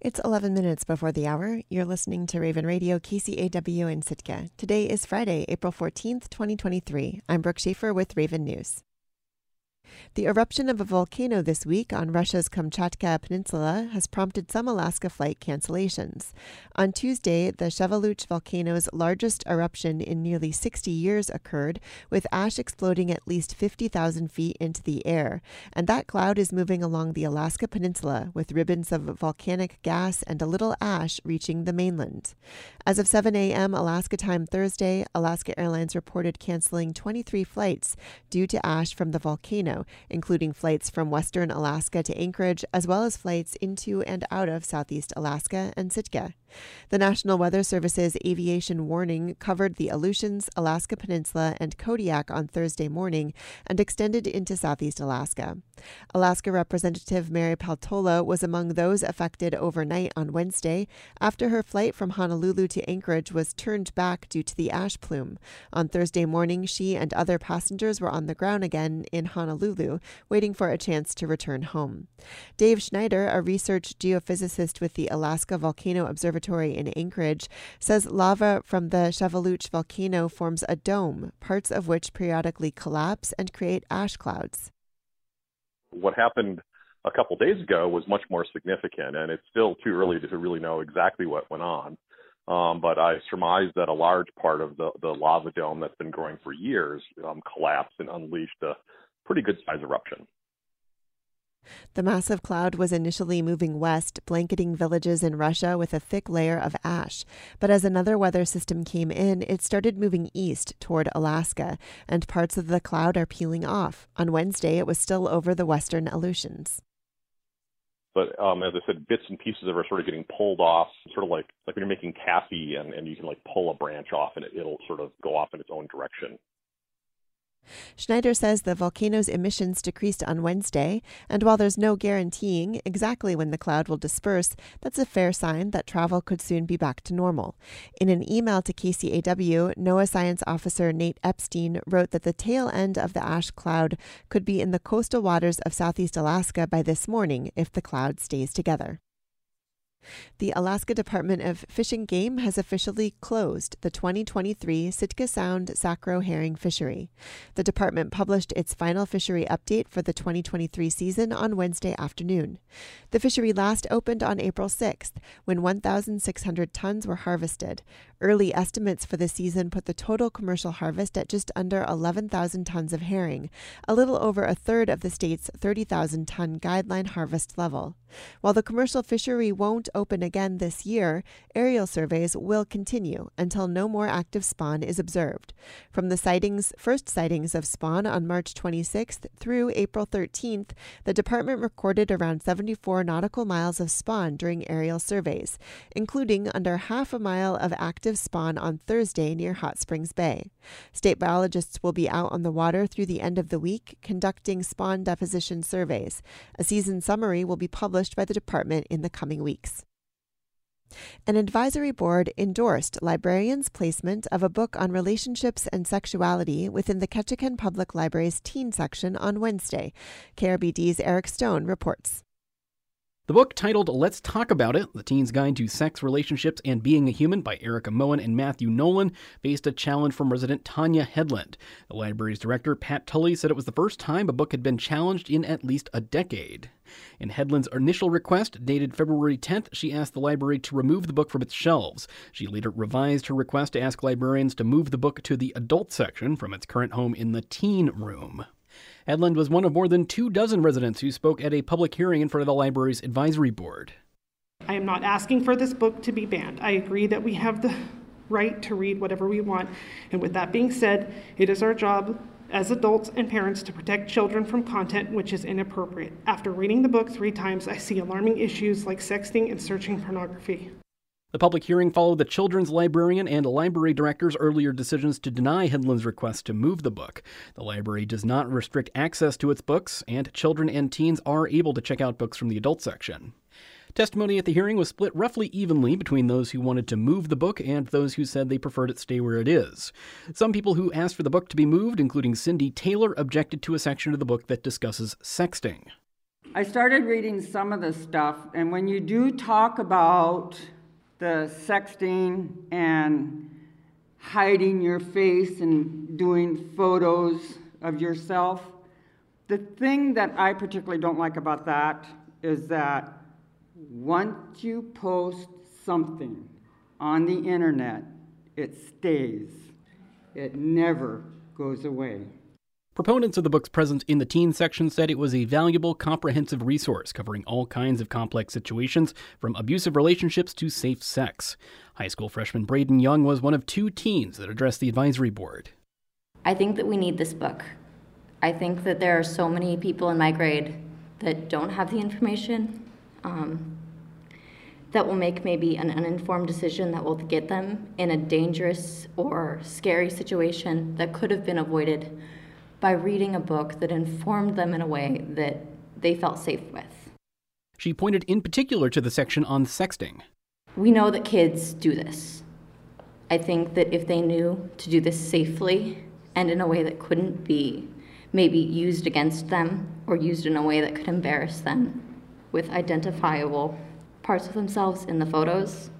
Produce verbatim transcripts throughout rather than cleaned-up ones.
It's eleven minutes before the hour. You're listening to Raven Radio, K C A W in Sitka. Today is Friday, April fourteenth, twenty twenty-three. I'm Brooke Schaefer with Raven News. The eruption of a volcano this week on Russia's Kamchatka Peninsula has prompted some Alaska flight cancellations. On Tuesday, the Shiveluch volcano's largest eruption in nearly sixty years occurred, with ash exploding at least fifty thousand feet into the air. And that cloud is moving along the Alaska Peninsula, with ribbons of volcanic gas and a little ash reaching the mainland. As of seven a.m. Alaska time Thursday, Alaska Airlines reported canceling twenty-three flights due to ash from the volcano, including flights from western Alaska to Anchorage, as well as flights into and out of southeast Alaska and Sitka. The National Weather Service's aviation warning covered the Aleutians, Alaska Peninsula, and Kodiak on Thursday morning and extended into southeast Alaska. Alaska Representative Mary Peltola was among those affected overnight on Wednesday after her flight from Honolulu to Anchorage was turned back due to the ash plume. On Thursday morning, she and other passengers were on the ground again in Honolulu, waiting for a chance to return home. Dave Schneider, a research geophysicist with the Alaska Volcano Observatory in Anchorage, says lava from the Shiveluch volcano forms a dome, parts of which periodically collapse and create ash clouds. What happened a couple days ago was much more significant, and it's still too early to really know exactly what went on. Um, but I surmise that a large part of the, the lava dome that's been growing for years um, collapsed and unleashed a pretty good-sized eruption. The massive cloud was initially moving west, blanketing villages in Russia with a thick layer of ash. But as another weather system came in, it started moving east toward Alaska, and parts of the cloud are peeling off. On Wednesday, it was still over the western Aleutians. But um, as I said, bits and pieces of it are sort of getting pulled off, sort of like, like when you're making taffy and, and you can like pull a branch off and it, it'll sort of go off in its own direction. Schneider says the volcano's emissions decreased on Wednesday, and while there's no guaranteeing exactly when the cloud will disperse, that's a fair sign that travel could soon be back to normal. In an email to K C A W, NOAA science officer Nate Epstein wrote that the tail end of the ash cloud could be in the coastal waters of southeast Alaska by this morning if the cloud stays together. The Alaska Department of Fish and Game has officially closed the twenty twenty-three Sitka Sound Sacro Herring Fishery. The department published its final fishery update for the twenty twenty-three season on Wednesday afternoon. The fishery last opened on April sixth, when one thousand six hundred tons were harvested. Early estimates for the season put the total commercial harvest at just under eleven thousand tons of herring, a little over a third of the state's thirty thousand ton guideline harvest level. While the commercial fishery won't open again this year, aerial surveys will continue until no more active spawn is observed. From the sightings, first sightings of spawn on March twenty-sixth through April thirteenth, the department recorded around seventy-four nautical miles of spawn during aerial surveys, including under half a mile of active spawn on Thursday near Hot Springs Bay. State biologists will be out on the water through the end of the week conducting spawn deposition surveys. A season summary will be published by the department in the coming weeks. An advisory board endorsed librarians' placement of a book on relationships and sexuality within the Ketchikan Public Library's teen section on Wednesday. K R B D's Eric Stone reports. The book, titled Let's Talk About It, The Teen's Guide to Sex, Relationships, and Being a Human by Erica Moen and Matthew Nolan, faced a challenge from resident Tanya Headland. The library's director, Pat Tully, said it was the first time a book had been challenged in at least a decade. In Headland's initial request, dated February tenth, she asked the library to remove the book from its shelves. She later revised her request to ask librarians to move the book to the adult section from its current home in the teen room. Headland was one of more than two dozen residents who spoke at a public hearing in front of the library's advisory board. I am not asking for this book to be banned. I agree that we have the right to read whatever we want. And with that being said, it is our job as adults and parents to protect children from content which is inappropriate. After reading the book three times, I see alarming issues like sexting and searching pornography. The public hearing followed the children's librarian and library director's earlier decisions to deny Headland's request to move the book. The library does not restrict access to its books, and children and teens are able to check out books from the adult section. Testimony at the hearing was split roughly evenly between those who wanted to move the book and those who said they preferred it stay where it is. Some people who asked for the book to be moved, including Cindy Taylor, objected to a section of the book that discusses sexting. I started reading some of the stuff, and when you do talk about the sexting and hiding your face and doing photos of yourself, the thing that I particularly don't like about that is that once you post something on the internet, it stays. It never goes away. Proponents of the books present in the teen section said it was a valuable, comprehensive resource covering all kinds of complex situations, from abusive relationships to safe sex. High school freshman Brayden Young was one of two teens that addressed the advisory board. I think that we need this book. I think that there are so many people in my grade that don't have the information um, that will make maybe an uninformed decision that will get them in a dangerous or scary situation that could have been avoided by reading a book that informed them in a way that they felt safe with. She pointed in particular to the section on sexting. We know that kids do this. I think that if they knew to do this safely and in a way that couldn't be maybe used against them or used in a way that could embarrass them with identifiable parts of themselves in the photos,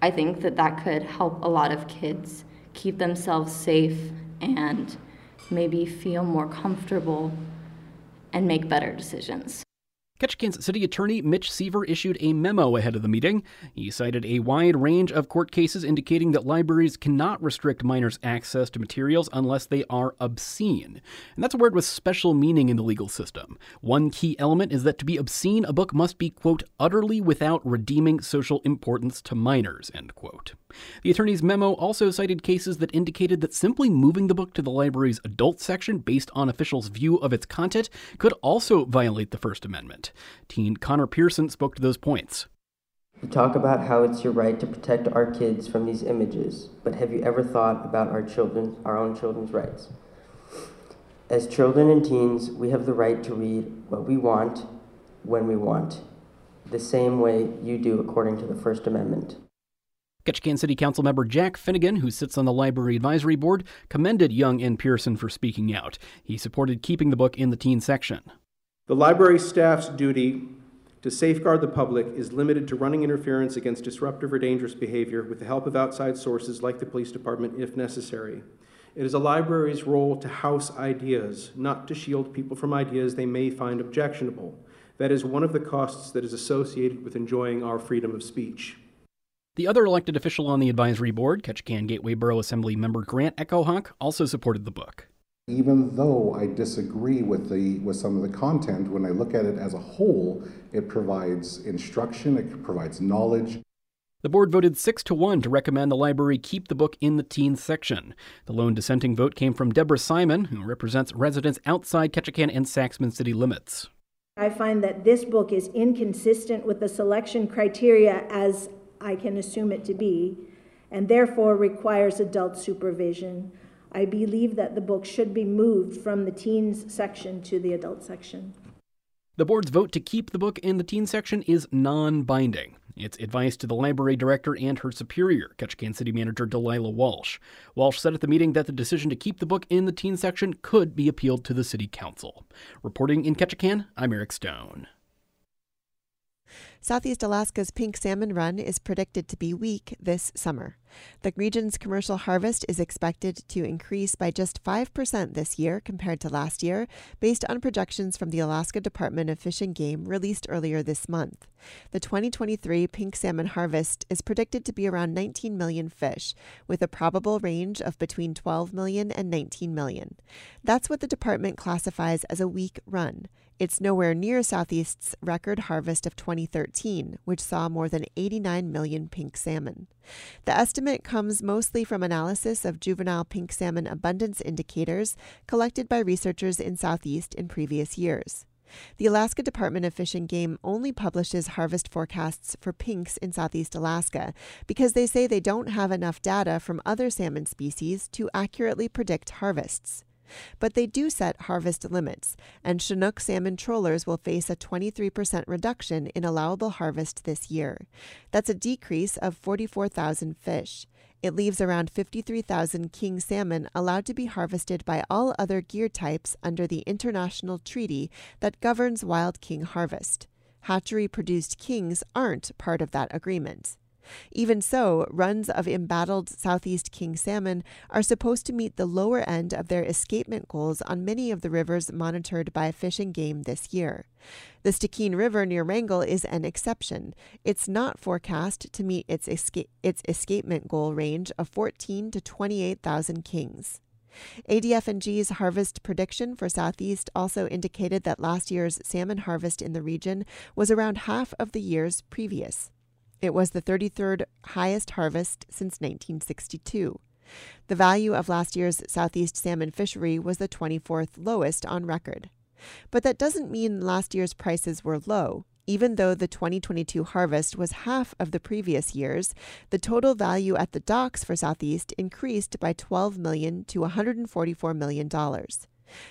I think that that could help a lot of kids keep themselves safe and maybe feel more comfortable and make better decisions. Ketchikan's city attorney Mitch Seaver issued a memo ahead of the meeting. He cited a wide range of court cases indicating that libraries cannot restrict minors' access to materials unless they are obscene. And that's a word with special meaning in the legal system. One key element is that to be obscene, a book must be, quote, utterly without redeeming social importance to minors, end quote. The attorney's memo also cited cases that indicated that simply moving the book to the library's adult section based on officials' view of its content could also violate the First Amendment. Teen Connor Pearson spoke to those points. You talk about how it's your right to protect our kids from these images, but have you ever thought about our children, our own children's rights? As children and teens, we have the right to read what we want, when we want, the same way you do according to the First Amendment. Ketchikan City Council member Jack Finnegan, who sits on the Library Advisory Board, commended Young and Pearson for speaking out. He supported keeping the book in the teen section. The library staff's duty to safeguard the public is limited to running interference against disruptive or dangerous behavior with the help of outside sources like the police department if necessary. It is a library's role to house ideas, not to shield people from ideas they may find objectionable. That is one of the costs that is associated with enjoying our freedom of speech. The other elected official on the advisory board, Ketchikan Gateway Borough Assembly member Grant Echohawk, also supported the book. Even though I disagree with the with some of the content, when I look at it as a whole, it provides instruction, it provides knowledge. The board voted six to one to recommend the library keep the book in the teens section. The lone dissenting vote came from Deborah Simon, who represents residents outside Ketchikan and Saxman city limits. I find that this book is inconsistent with the selection criteria as I can assume it to be, and therefore requires adult supervision. I believe that the book should be moved from the teens section to the adult section. The board's vote to keep the book in the teen section is non-binding. It's advice to the library director and her superior, Ketchikan City Manager Delilah Walsh. Walsh said at the meeting that the decision to keep the book in the teen section could be appealed to the city council. Reporting in Ketchikan, I'm Eric Stone. Southeast Alaska's pink salmon run is predicted to be weak this summer. The region's commercial harvest is expected to increase by just five percent this year compared to last year, based on projections from the Alaska Department of Fish and Game released earlier this month. The twenty twenty-three pink salmon harvest is predicted to be around nineteen million fish, with a probable range of between twelve million and nineteen million. That's what the department classifies as a weak run. It's nowhere near Southeast's record harvest of twenty thirteen, which saw more than eighty-nine million pink salmon. The estimate comes mostly from analysis of juvenile pink salmon abundance indicators collected by researchers in Southeast in previous years. The Alaska Department of Fish and Game only publishes harvest forecasts for pinks in Southeast Alaska because they say they don't have enough data from other salmon species to accurately predict harvests. But they do set harvest limits, and Chinook salmon trawlers will face a twenty-three percent reduction in allowable harvest this year. That's a decrease of forty-four thousand fish. It leaves around fifty-three thousand king salmon allowed to be harvested by all other gear types under the international treaty that governs wild king harvest. Hatchery-produced kings aren't part of that agreement. Even so, runs of embattled southeast king salmon are supposed to meet the lower end of their escapement goals on many of the rivers monitored by Fish and Game this year. The Stikine River near Wrangell is an exception. It's not forecast to meet its esca- its escapement goal range of fourteen to twenty-eight thousand kings. A D F and G's harvest prediction for Southeast also indicated that last year's salmon harvest in the region was around half of the year's previous. It was the thirty-third highest harvest since nineteen sixty-two. The value of last year's Southeast salmon fishery was the twenty-fourth lowest on record. But that doesn't mean last year's prices were low. Even though the twenty twenty-two harvest was half of the previous year's, the total value at the docks for Southeast increased by twelve million dollars to one hundred forty-four million dollars.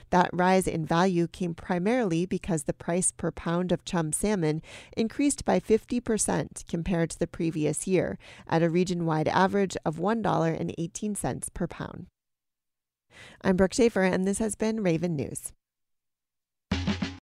That rise in value came primarily because the price per pound of chum salmon increased by fifty percent compared to the previous year, at a region-wide average of one dollar and eighteen cents per pound. I'm Brooke Schaefer, and this has been Raven News.